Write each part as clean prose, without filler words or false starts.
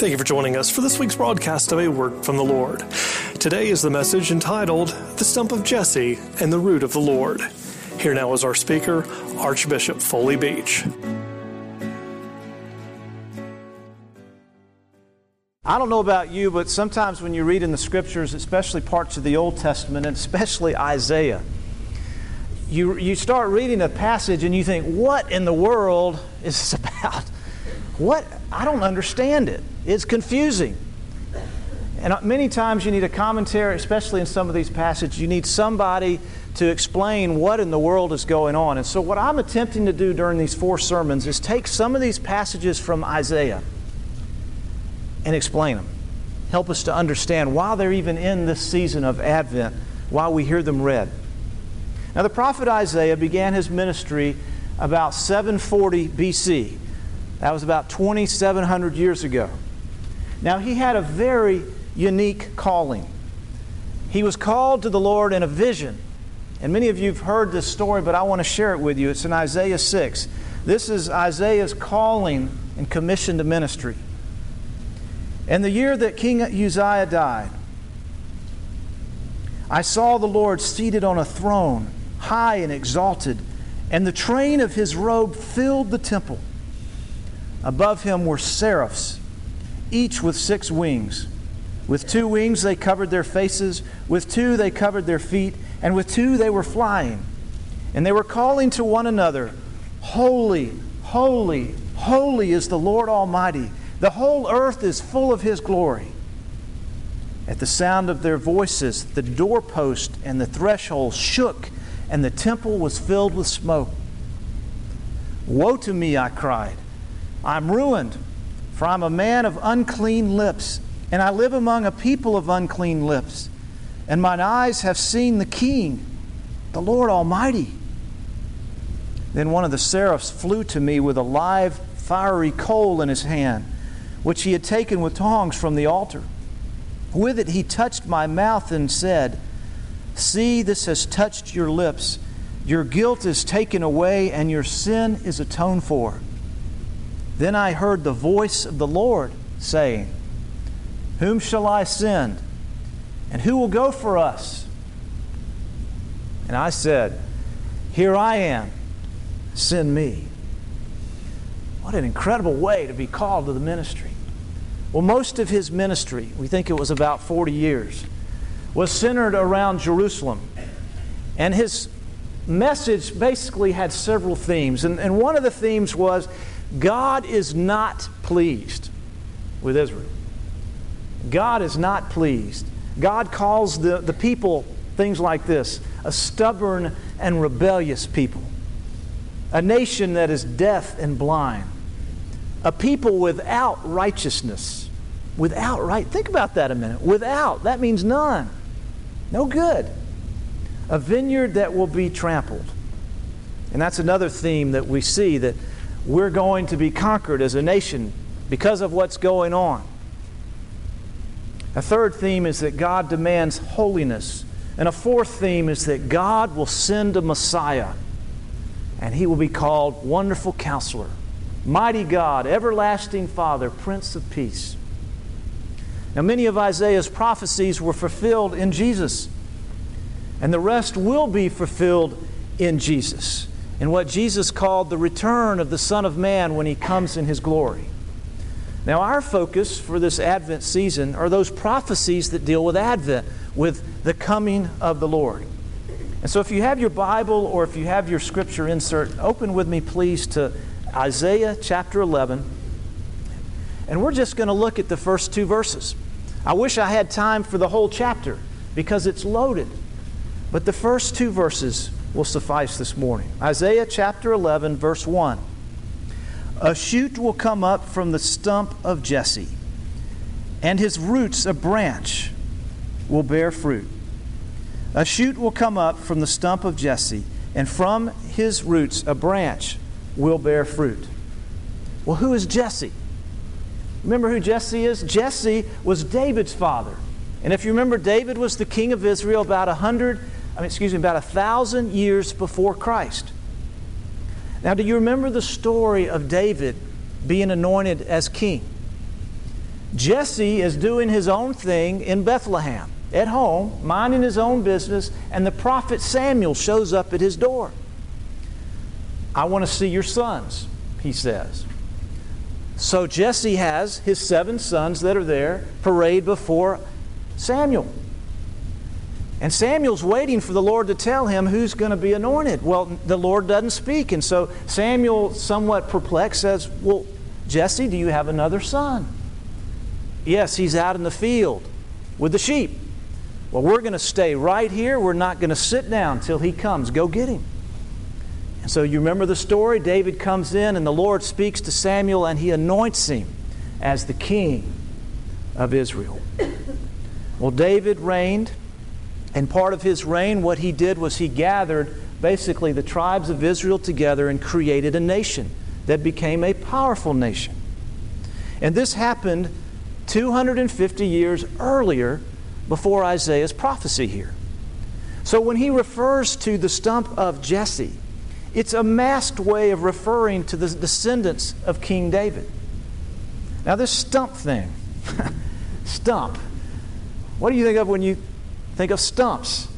Thank you for joining us for this week's broadcast of A Word from the Lord. Today is the message entitled, The Stump of Jesse and the Root of the Lord. Here now is our speaker, Archbishop Foley Beach. I don't know about you, but sometimes when you read in the Scriptures, especially parts of the Old Testament, and especially Isaiah, you start reading a passage and you think, what in the world is this about? What? I don't understand it. It's confusing. And many times you need a commentary, especially in some of these passages, you need somebody to explain what in the world is going on. And so what I'm attempting to do during these four sermons is take some of these passages from Isaiah and explain them. Help us to understand why they're even in this season of Advent, why we hear them read. Now, the prophet Isaiah began his ministry about 740 B.C. That was about 2,700 years ago. Now, he had a very unique calling. He was called to the Lord in a vision. And many of you have heard this story, but I want to share it with you. It's in Isaiah 6. This is Isaiah's calling and commission to ministry. In the year that King Uzziah died, I saw the Lord seated on a throne, high and exalted, and the train of his robe filled the temple. Above him were seraphs, each with six wings. With two wings they covered their faces, with two they covered their feet, and with two they were flying. And they were calling to one another, Holy, holy, holy is the Lord Almighty. The whole earth is full of His glory. At the sound of their voices, the doorpost and the threshold shook, and the temple was filled with smoke. Woe to me, I cried. I'm ruined, for I'm a man of unclean lips, and I live among a people of unclean lips. And mine eyes have seen the King, the Lord Almighty. Then one of the seraphs flew to me with a live, fiery coal in his hand, which he had taken with tongs from the altar. With it he touched my mouth and said, See, this has touched your lips. Your guilt is taken away, and your sin is atoned for. Then I heard the voice of the Lord saying, Whom shall I send? And who will go for us? And I said, Here I am. Send me. What an incredible way to be called to the ministry. Well, most of his ministry, we think it was about 40 years, was centered around Jerusalem. And his message basically had several themes. And one of the themes was God is not pleased with Israel. God is not pleased. God calls the people things like this, a stubborn and rebellious people. A nation that is deaf and blind. A people without righteousness. Without right. Think about that a minute. Without. That means none. No good. A vineyard that will be trampled. And that's another theme that we see, that we're going to be conquered as a nation because of what's going on. A third theme is that God demands holiness. And a fourth theme is that God will send a Messiah. And he will be called Wonderful Counselor, Mighty God, Everlasting Father, Prince of Peace. Now, many of Isaiah's prophecies were fulfilled in Jesus. And the rest will be fulfilled in Jesus. In what Jesus called the return of the Son of Man when He comes in His glory. Now, our focus for this Advent season are those prophecies that deal with Advent, with the coming of the Lord. And so if you have your Bible or if you have your scripture insert, open with me, please, to Isaiah chapter 11. And we're just going to look at the first two verses. I wish I had time for the whole chapter because it's loaded. But the first two verses will suffice this morning. Isaiah chapter 11, verse 1. A shoot will come up from the stump of Jesse, and his roots, a branch, will bear fruit. A shoot will come up from the stump of Jesse, and from his roots a branch will bear fruit. Well, who is Jesse? Remember who Jesse is? Jesse was David's father. And if you remember, David was the king of Israel about 1,000 years before Christ. Now, do you remember the story of David being anointed as king? Jesse is doing his own thing in Bethlehem, at home, minding his own business, and the prophet Samuel shows up at his door. "I want to see your sons," he says. So Jesse has his 7 sons that are there parade before Samuel. And Samuel's waiting for the Lord to tell him who's going to be anointed. Well, the Lord doesn't speak. And so Samuel, somewhat perplexed, says, "Well, Jesse, do you have another son?" "Yes, he's out in the field with the sheep." "Well, we're going to stay right here. We're not going to sit down till he comes. Go get him." And so you remember the story. David comes in and the Lord speaks to Samuel and he anoints him as the king of Israel. Well, David reigned, and part of his reign, what he did was he gathered basically the tribes of Israel together and created a nation that became a powerful nation. And this happened 250 years earlier before Isaiah's prophecy here. So when he refers to the stump of Jesse, it's a masked way of referring to the descendants of King David. Now this stump thing, stump, what do you think of when you think of stumps?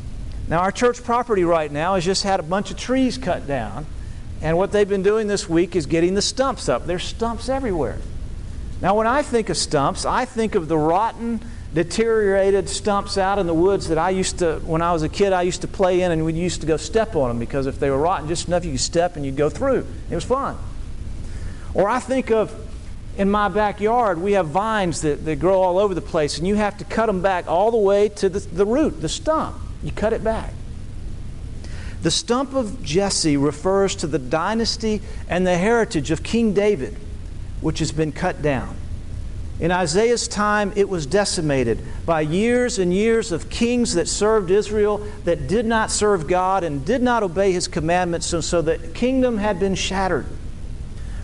Now our church property right now has just had a bunch of trees cut down, and what they've been doing this week is getting the stumps up. There's stumps everywhere. Now when I think of stumps, I think of the rotten, deteriorated stumps out in the woods that I used to, when I was a kid, I used to play in, and we used to go step on them because if they were rotten just enough, you could step and you'd go through. It was fun. Or I think of, in my backyard, we have vines that grow all over the place, and you have to cut them back all the way to the root, the stump. You cut it back. The stump of Jesse refers to the dynasty and the heritage of King David, which has been cut down. In Isaiah's time, it was decimated by years and years of kings that served Israel that did not serve God and did not obey His commandments, and so the kingdom had been shattered.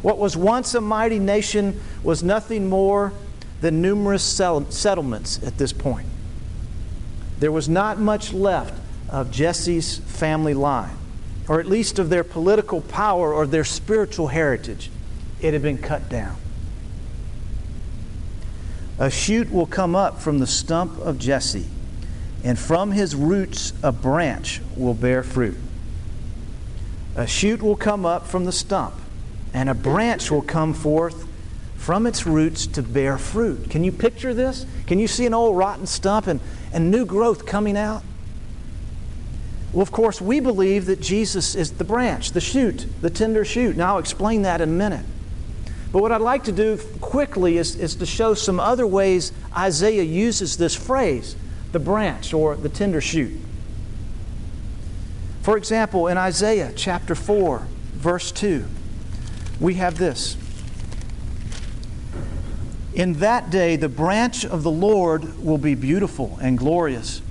What was once a mighty nation was nothing more than numerous settlements at this point. There was not much left of Jesse's family line, or at least of their political power or their spiritual heritage. It had been cut down. A shoot will come up from the stump of Jesse, and from his roots a branch will bear fruit. A shoot will come up from the stump, and a branch will come forth from its roots to bear fruit. Can you picture this? Can you see an old rotten stump and new growth coming out? Well, of course, we believe that Jesus is the branch, the shoot, the tender shoot. Now, I'll explain that in a minute. But what I'd like to do quickly is to show some other ways Isaiah uses this phrase, the branch or the tender shoot. For example, in Isaiah chapter 4, verse 2, we have this. "In that day the branch of the Lord will be beautiful and glorious,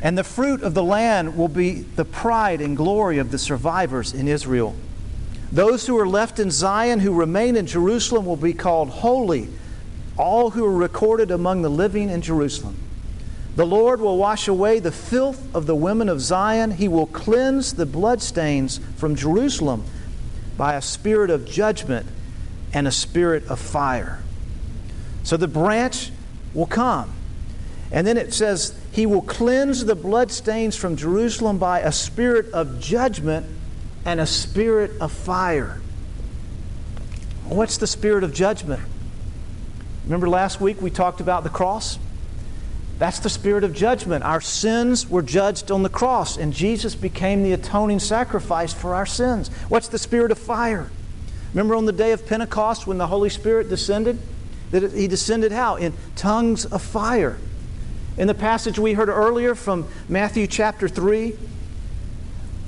and the fruit of the land will be the pride and glory of the survivors in Israel. Those who are left in Zion, who remain in Jerusalem, will be called holy, all who are recorded among the living in Jerusalem. The Lord will wash away the filth of the women of Zion. He will cleanse the bloodstains from Jerusalem by a spirit of judgment and a spirit of fire." So the branch will come. And then it says, "He will cleanse the bloodstains from Jerusalem by a spirit of judgment and a spirit of fire." What's the spirit of judgment? Remember last week we talked about the cross? That's the spirit of judgment. Our sins were judged on the cross, and Jesus became the atoning sacrifice for our sins. What's the spirit of fire? Remember on the day of Pentecost when the Holy Spirit descended? That He descended how? In tongues of fire. In the passage we heard earlier from Matthew chapter 3,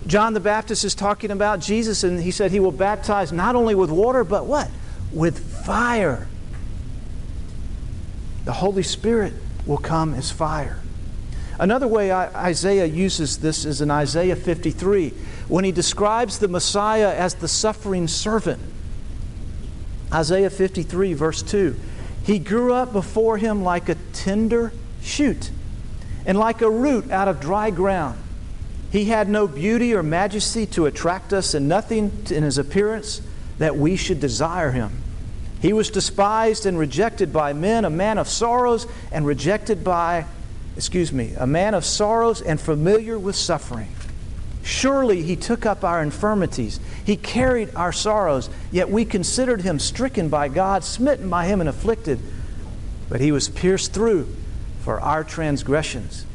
John the Baptist is talking about Jesus, and he said he will baptize not only with water, but what? With fire. The Holy Spirit will come as fire. Another way Isaiah uses this is in Isaiah 53, when he describes the Messiah as the suffering servant. Isaiah 53, verse 2, "He grew up before him like a tender shoot, and like a root out of dry ground. He had no beauty or majesty to attract us, and nothing in his appearance that we should desire him. He was despised and rejected by men, a man of sorrows and a man of sorrows and familiar with suffering. Surely he took up our infirmities. He carried our sorrows, yet we considered him stricken by God, smitten by him and afflicted. But he was pierced through for our transgressions.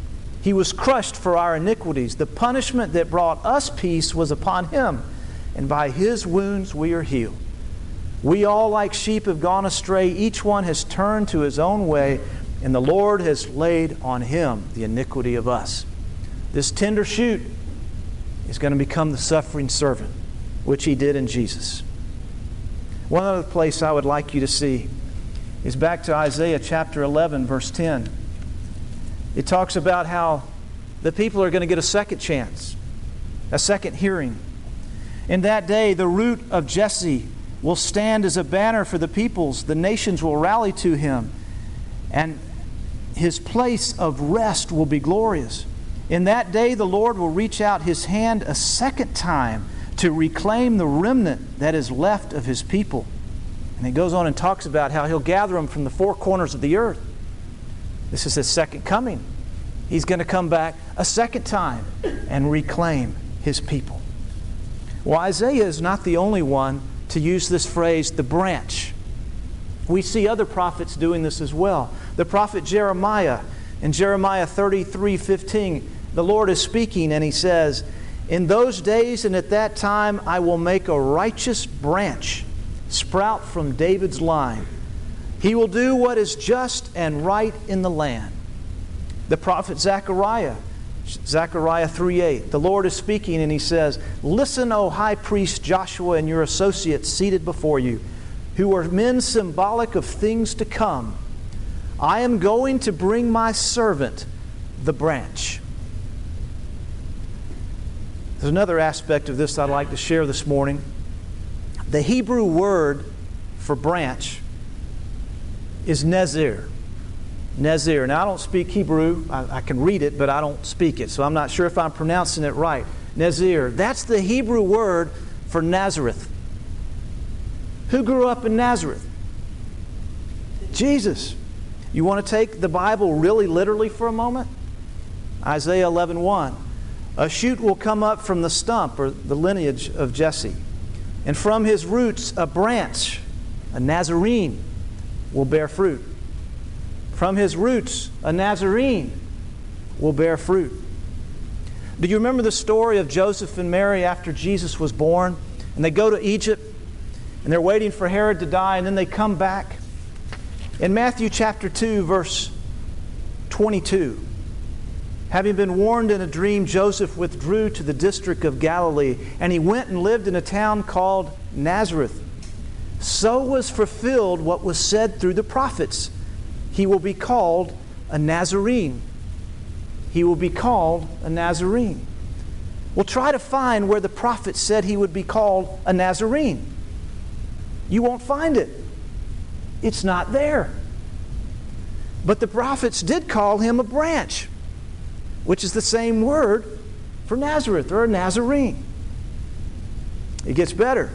He was crushed for our iniquities. The punishment that brought us peace was upon him, and by his wounds we are healed. We all like sheep have gone astray. Each one has turned to his own way, and the Lord has laid on him the iniquity of us. This tender shoot is going to become the suffering servant, which he did in Jesus. One other place I would like you to see is back to Isaiah chapter 11, verse 10. It talks about how the people are going to get a second chance, a second hearing. In that day, the root of Jesse will stand as a banner for the peoples. The nations will rally to him, and his place of rest will be glorious. In that day, the Lord will reach out his hand a second time to reclaim the remnant that is left of his people. And he goes on and talks about how he'll gather them from the four corners of the earth. This is his second coming. He's going to come back a second time and reclaim his people. Well, Isaiah is not the only one to use this phrase, the branch. We see other prophets doing this as well. The prophet Jeremiah, in Jeremiah 33:15, the Lord is speaking, and he says, "In those days and at that time I will make a righteous branch sprout from David's line. He will do what is just and right in the land." The prophet Zechariah, Zechariah 3:8, the Lord is speaking, and he says, "Listen, O high priest Joshua and your associates seated before you, who are men symbolic of things to come. I am going to bring my servant, the branch." There's another aspect of this I'd like to share this morning. The Hebrew word for branch is nezir. Nezir. Now, I don't speak Hebrew. I can read it, but I don't speak it, so I'm not sure if I'm pronouncing it right. Nezir. That's the Hebrew word for Nazareth. Who grew up in Nazareth? Jesus. You want to take the Bible really literally for a moment? Isaiah 11:1. "A shoot will come up from the stump," or the lineage of Jesse, "and from his roots a branch," a Nazarene, "will bear fruit." From his roots, a Nazarene will bear fruit. Do you remember the story of Joseph and Mary after Jesus was born? And they go to Egypt, and they're waiting for Herod to die, and then they come back. In Matthew chapter 2, verse 22, "Having been warned in a dream, Joseph withdrew to the district of Galilee, and he went and lived in a town called Nazareth. So was fulfilled what was said through the prophets. He will be called a Nazarene." He will be called a Nazarene. We'll try to find where the prophet said he would be called a Nazarene. You won't find it. It's not there. But the prophets did call him a branch, which is the same word for Nazareth or a Nazarene. It gets better.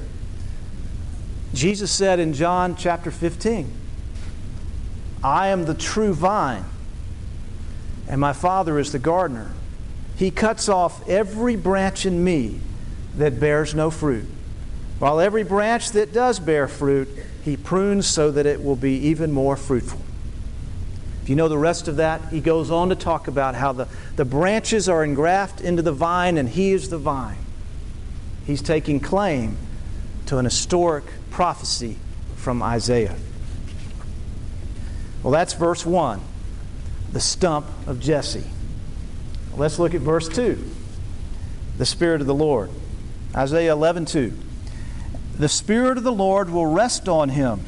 Jesus said in John chapter 15, "I am the true vine, and my Father is the gardener. He cuts off every branch in me that bears no fruit, while every branch that does bear fruit, he prunes so that it will be even more fruitful." If you know the rest of that, he goes on to talk about how the branches are engrafted into the vine, and he is the vine. He's taking claim to an historic prophecy from Isaiah. Well, that's verse 1, the stump of Jesse. Let's look at verse 2, the Spirit of the Lord. Isaiah 11:2. "The Spirit of the Lord will rest on him,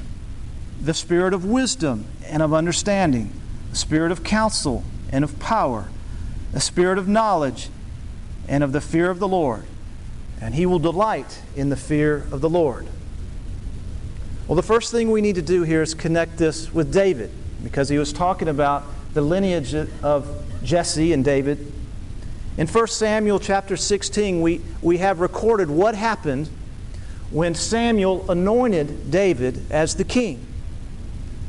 the Spirit of wisdom and of understanding, the Spirit of counsel and of power, the Spirit of knowledge and of the fear of the Lord. And he will delight in the fear of the Lord." Well, the first thing we need to do here is connect this with David, because he was talking about the lineage of Jesse and David. In 1 Samuel chapter 16, we have recorded what happened when Samuel anointed David as the king.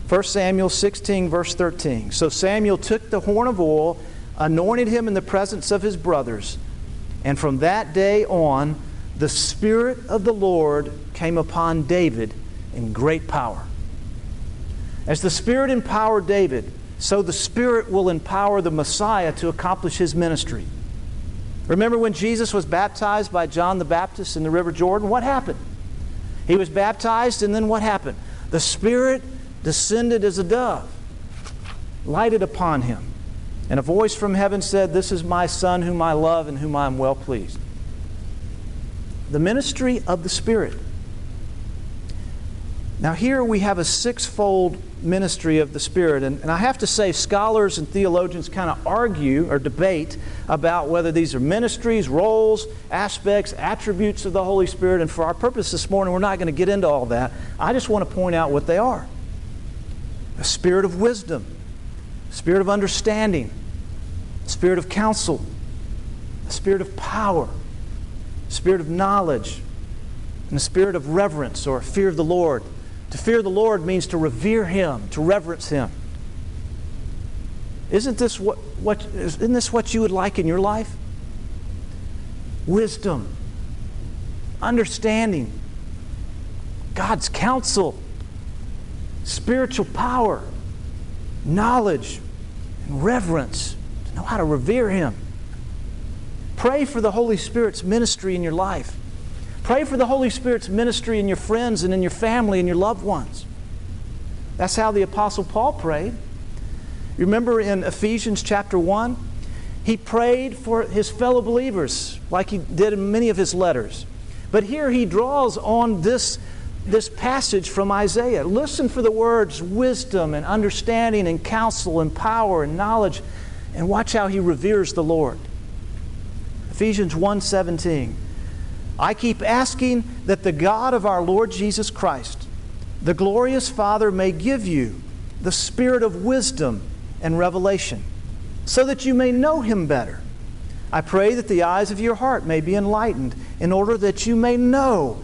1 Samuel 16, verse 13. So Samuel took the horn of oil, anointed him in the presence of his brothers, and from that day on, the Spirit of the Lord came upon David in great power. As the Spirit empowered David, so the Spirit will empower the Messiah to accomplish his ministry. Remember when Jesus was baptized by John the Baptist in the River Jordan? What happened? He was baptized, and then what happened? The Spirit descended as a dove, lighted upon him, and a voice from heaven said, "This is my Son whom I love and whom I am well pleased." The ministry of the Spirit. Now here we have a six-fold ministry of the Spirit, and I have to say scholars and theologians kind of argue or debate about whether these are ministries, roles, aspects, attributes of the Holy Spirit, and for our purpose this morning we're not going to get into all that. I just want to point out what they are. A spirit of wisdom, a spirit of understanding, a spirit of counsel, a spirit of power, a spirit of knowledge, and a spirit of reverence or fear of the Lord. To fear the Lord means to revere Him, to reverence Him. Isn't this what you would like in your life? Wisdom, understanding, God's counsel, spiritual power, knowledge, and reverence, to know how to revere Him. Pray for the Holy Spirit's ministry in your life. Pray for the Holy Spirit's ministry in your friends and in your family and your loved ones. That's how the Apostle Paul prayed. You remember in Ephesians chapter 1, he prayed for his fellow believers like he did in many of his letters. But here he draws on this passage from Isaiah. Listen for the words wisdom and understanding and counsel and power and knowledge, and watch how he reveres the Lord. Ephesians 1:17. I keep asking that the God of our Lord Jesus Christ, the glorious Father, may give you the spirit of wisdom and revelation, so that you may know Him better. I pray that the eyes of your heart may be enlightened, in order that you may know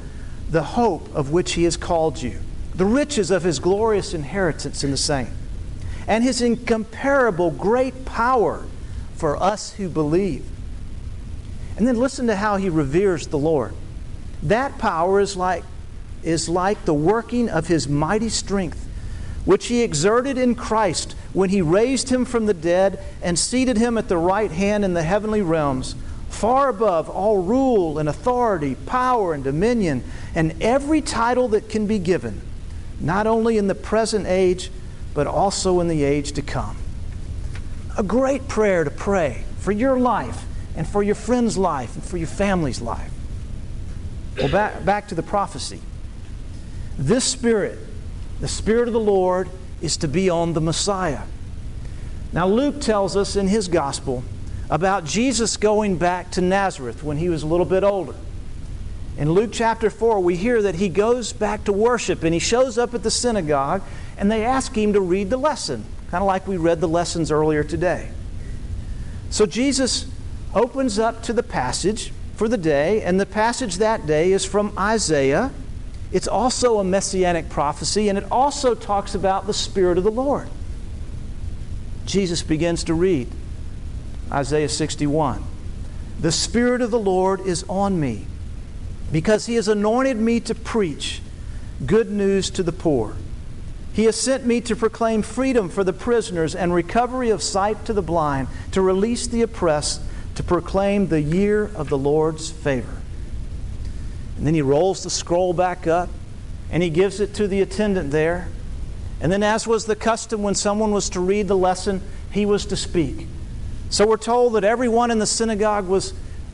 the hope of which He has called you, the riches of His glorious inheritance in the saints, and His incomparable great power for us who believe. And then listen to how he reveres the Lord. That power is like the working of His mighty strength, which He exerted in Christ when He raised Him from the dead and seated Him at the right hand in the heavenly realms, far above all rule and authority, power and dominion, and every title that can be given, not only in the present age, but also in the age to come. A great prayer to pray for your life, and for your friend's life, and for your family's life. Well, back to the prophecy. This Spirit, the Spirit of the Lord, is to be on the Messiah. Now Luke tells us in his gospel about Jesus going back to Nazareth when he was a little bit older. In Luke chapter 4, we hear that he goes back to worship, and he shows up at the synagogue, and they ask him to read the lesson, kind of like we read the lessons earlier today. So Jesus opens up to the passage for the day, and the passage that day is from Isaiah. It's also a messianic prophecy, and it also talks about the Spirit of the Lord. Jesus begins to read Isaiah 61. The Spirit of the Lord is on me, because He has anointed me to preach good news to the poor. He has sent me to proclaim freedom for the prisoners and recovery of sight to the blind, to release the oppressed, to proclaim the year of the Lord's favor. And then he rolls the scroll back up, and he gives it to the attendant there. And then, as was the custom when someone was to read the lesson, he was to speak. So we're told that everyone in the synagogue was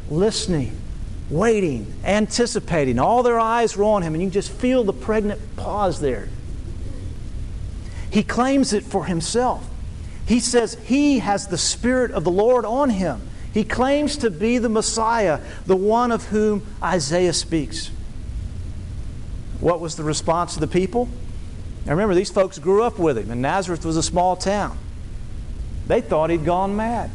listening, waiting, anticipating. All their eyes were on him, and you can just feel the pregnant pause there. He claims it for himself. He says he has the Spirit of the Lord on him. He claims to be the Messiah, the one of whom Isaiah speaks. What was the response of the people? Now remember, these folks grew up with him, and Nazareth was a small town. They thought he'd gone mad.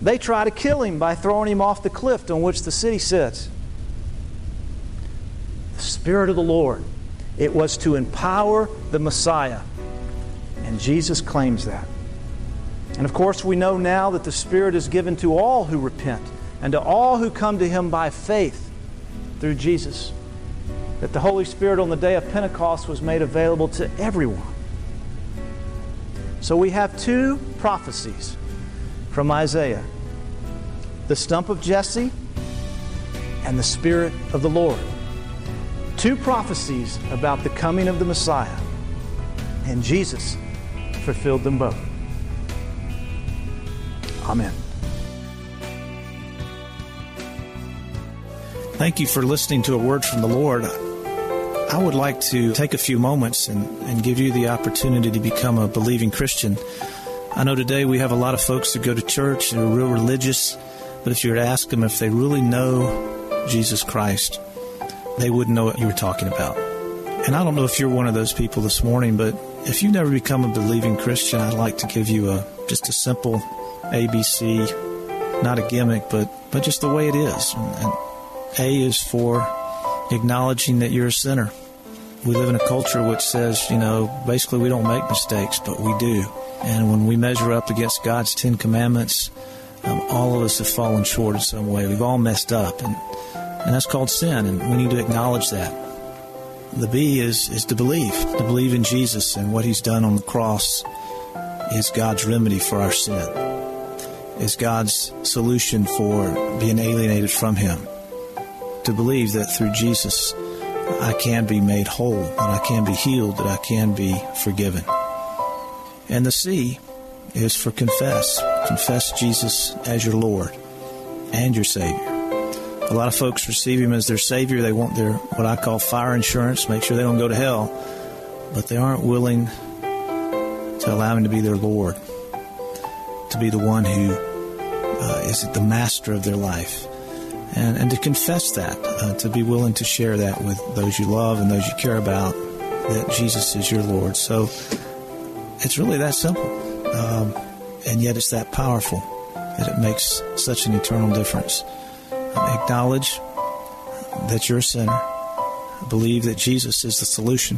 They tried to kill him by throwing him off the cliff on which the city sits. Spirit of the Lord. It was to empower the Messiah. And Jesus claims that. And of course, we know now that the Spirit is given to all who repent and to all who come to Him by faith through Jesus. That the Holy Spirit on the day of Pentecost was made available to everyone. So we have two prophecies from Isaiah: the stump of Jesse and the Spirit of the Lord. Two prophecies about the coming of the Messiah, and Jesus fulfilled them both. Amen. Thank you for listening to A Word from the Lord. I would like to take a few moments and give you the opportunity to become a believing Christian. I know today we have a lot of folks that go to church and are real religious, but if you were to ask them if they really know Jesus Christ, they wouldn't know what you were talking about. And I don't know if you're one of those people this morning, but if you've never become a believing Christian, I'd like to give you just a simple ABC, not a gimmick, but just the way it is. And A is for acknowledging that you're a sinner. We live in a culture which says, basically we don't make mistakes, but we do. And when we measure up against God's 10 commandments, all of us have fallen short in some way. We've all messed up. And that's called sin, and we need to acknowledge that. The B is to believe. To believe in Jesus and what He's done on the cross is God's remedy for our sin. Is God's solution for being alienated from Him. To believe that through Jesus I can be made whole, that I can be healed, that I can be forgiven. And the C is for confess. Confess Jesus as your Lord and your Savior. A lot of folks receive Him as their Savior. They want their, what I call, fire insurance, make sure they don't go to hell. But they aren't willing to allow Him to be their Lord, to be the one who is the master of their life. And to confess that, to be willing to share that with those you love and those you care about, that Jesus is your Lord. So it's really that simple. And yet it's that powerful that it makes such an eternal difference. Acknowledge that you're a sinner. Believe that Jesus is the solution.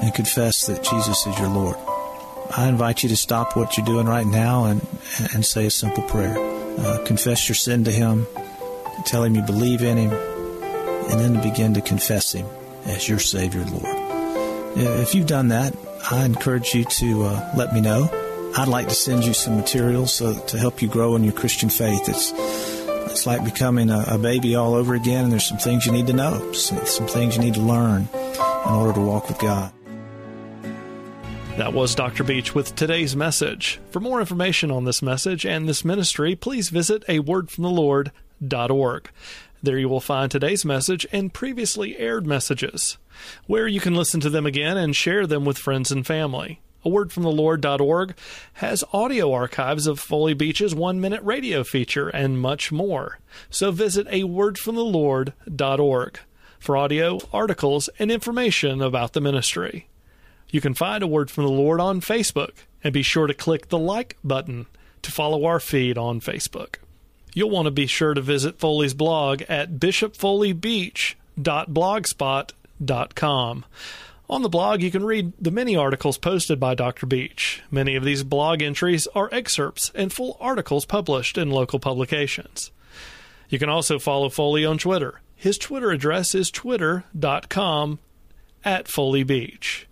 And confess that Jesus is your Lord. I invite you to stop what you're doing right now and say a simple prayer. Confess your sin to Him. Tell Him you believe in Him. And then to begin to confess Him as your Savior and Lord. If you've done that, I encourage you to let me know. I'd like to send you some materials to help you grow in your Christian faith. It's like becoming a baby all over again, and there's some things you need to know, some things you need to learn in order to walk with God. That was Dr. Beach with today's message. For more information on this message and this ministry, please visit awordfromthelord.org. There you will find today's message and previously aired messages, where you can listen to them again and share them with friends and family. awordfromthelord.org has audio archives of Foley Beach's 1-minute radio feature and much more. So visit awordfromthelord.org for audio, articles, and information about the ministry. You can find A Word from the Lord on Facebook, and be sure to click the like button to follow our feed on Facebook. You'll want to be sure to visit Foley's blog at bishopfoleybeach.blogspot.com. On the blog, you can read the many articles posted by Dr. Beach. Many of these blog entries are excerpts and full articles published in local publications. You can also follow Foley on Twitter. His Twitter address is twitter.com/FoleyBeach.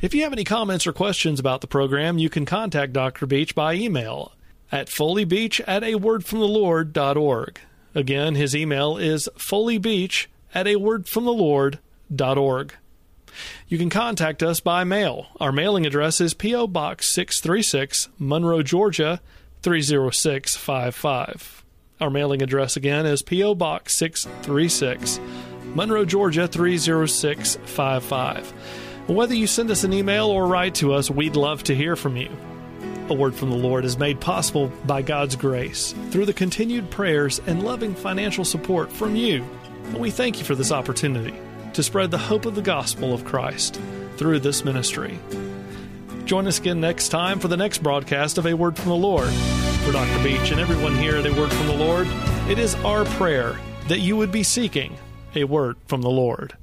If you have any comments or questions about the program, you can contact Dr. Beach by email at foleybeach@awordfromthelord.org. Again, his email is foleybeach@awordfromthelord.org. You can contact us by mail. Our mailing address is P.O. Box 636, Monroe, Georgia, 30655. Our mailing address again is P.O. Box 636, Monroe, Georgia, 30655. Whether you send us an email or write to us, we'd love to hear from you. A Word from the Lord is made possible by God's grace through the continued prayers and loving financial support from you. And we thank you for this opportunity to spread the hope of the gospel of Christ through this ministry. Join us again next time for the next broadcast of A Word from the Lord. For Dr. Beach and everyone here at A Word from the Lord, it is our prayer that you would be seeking a word from the Lord.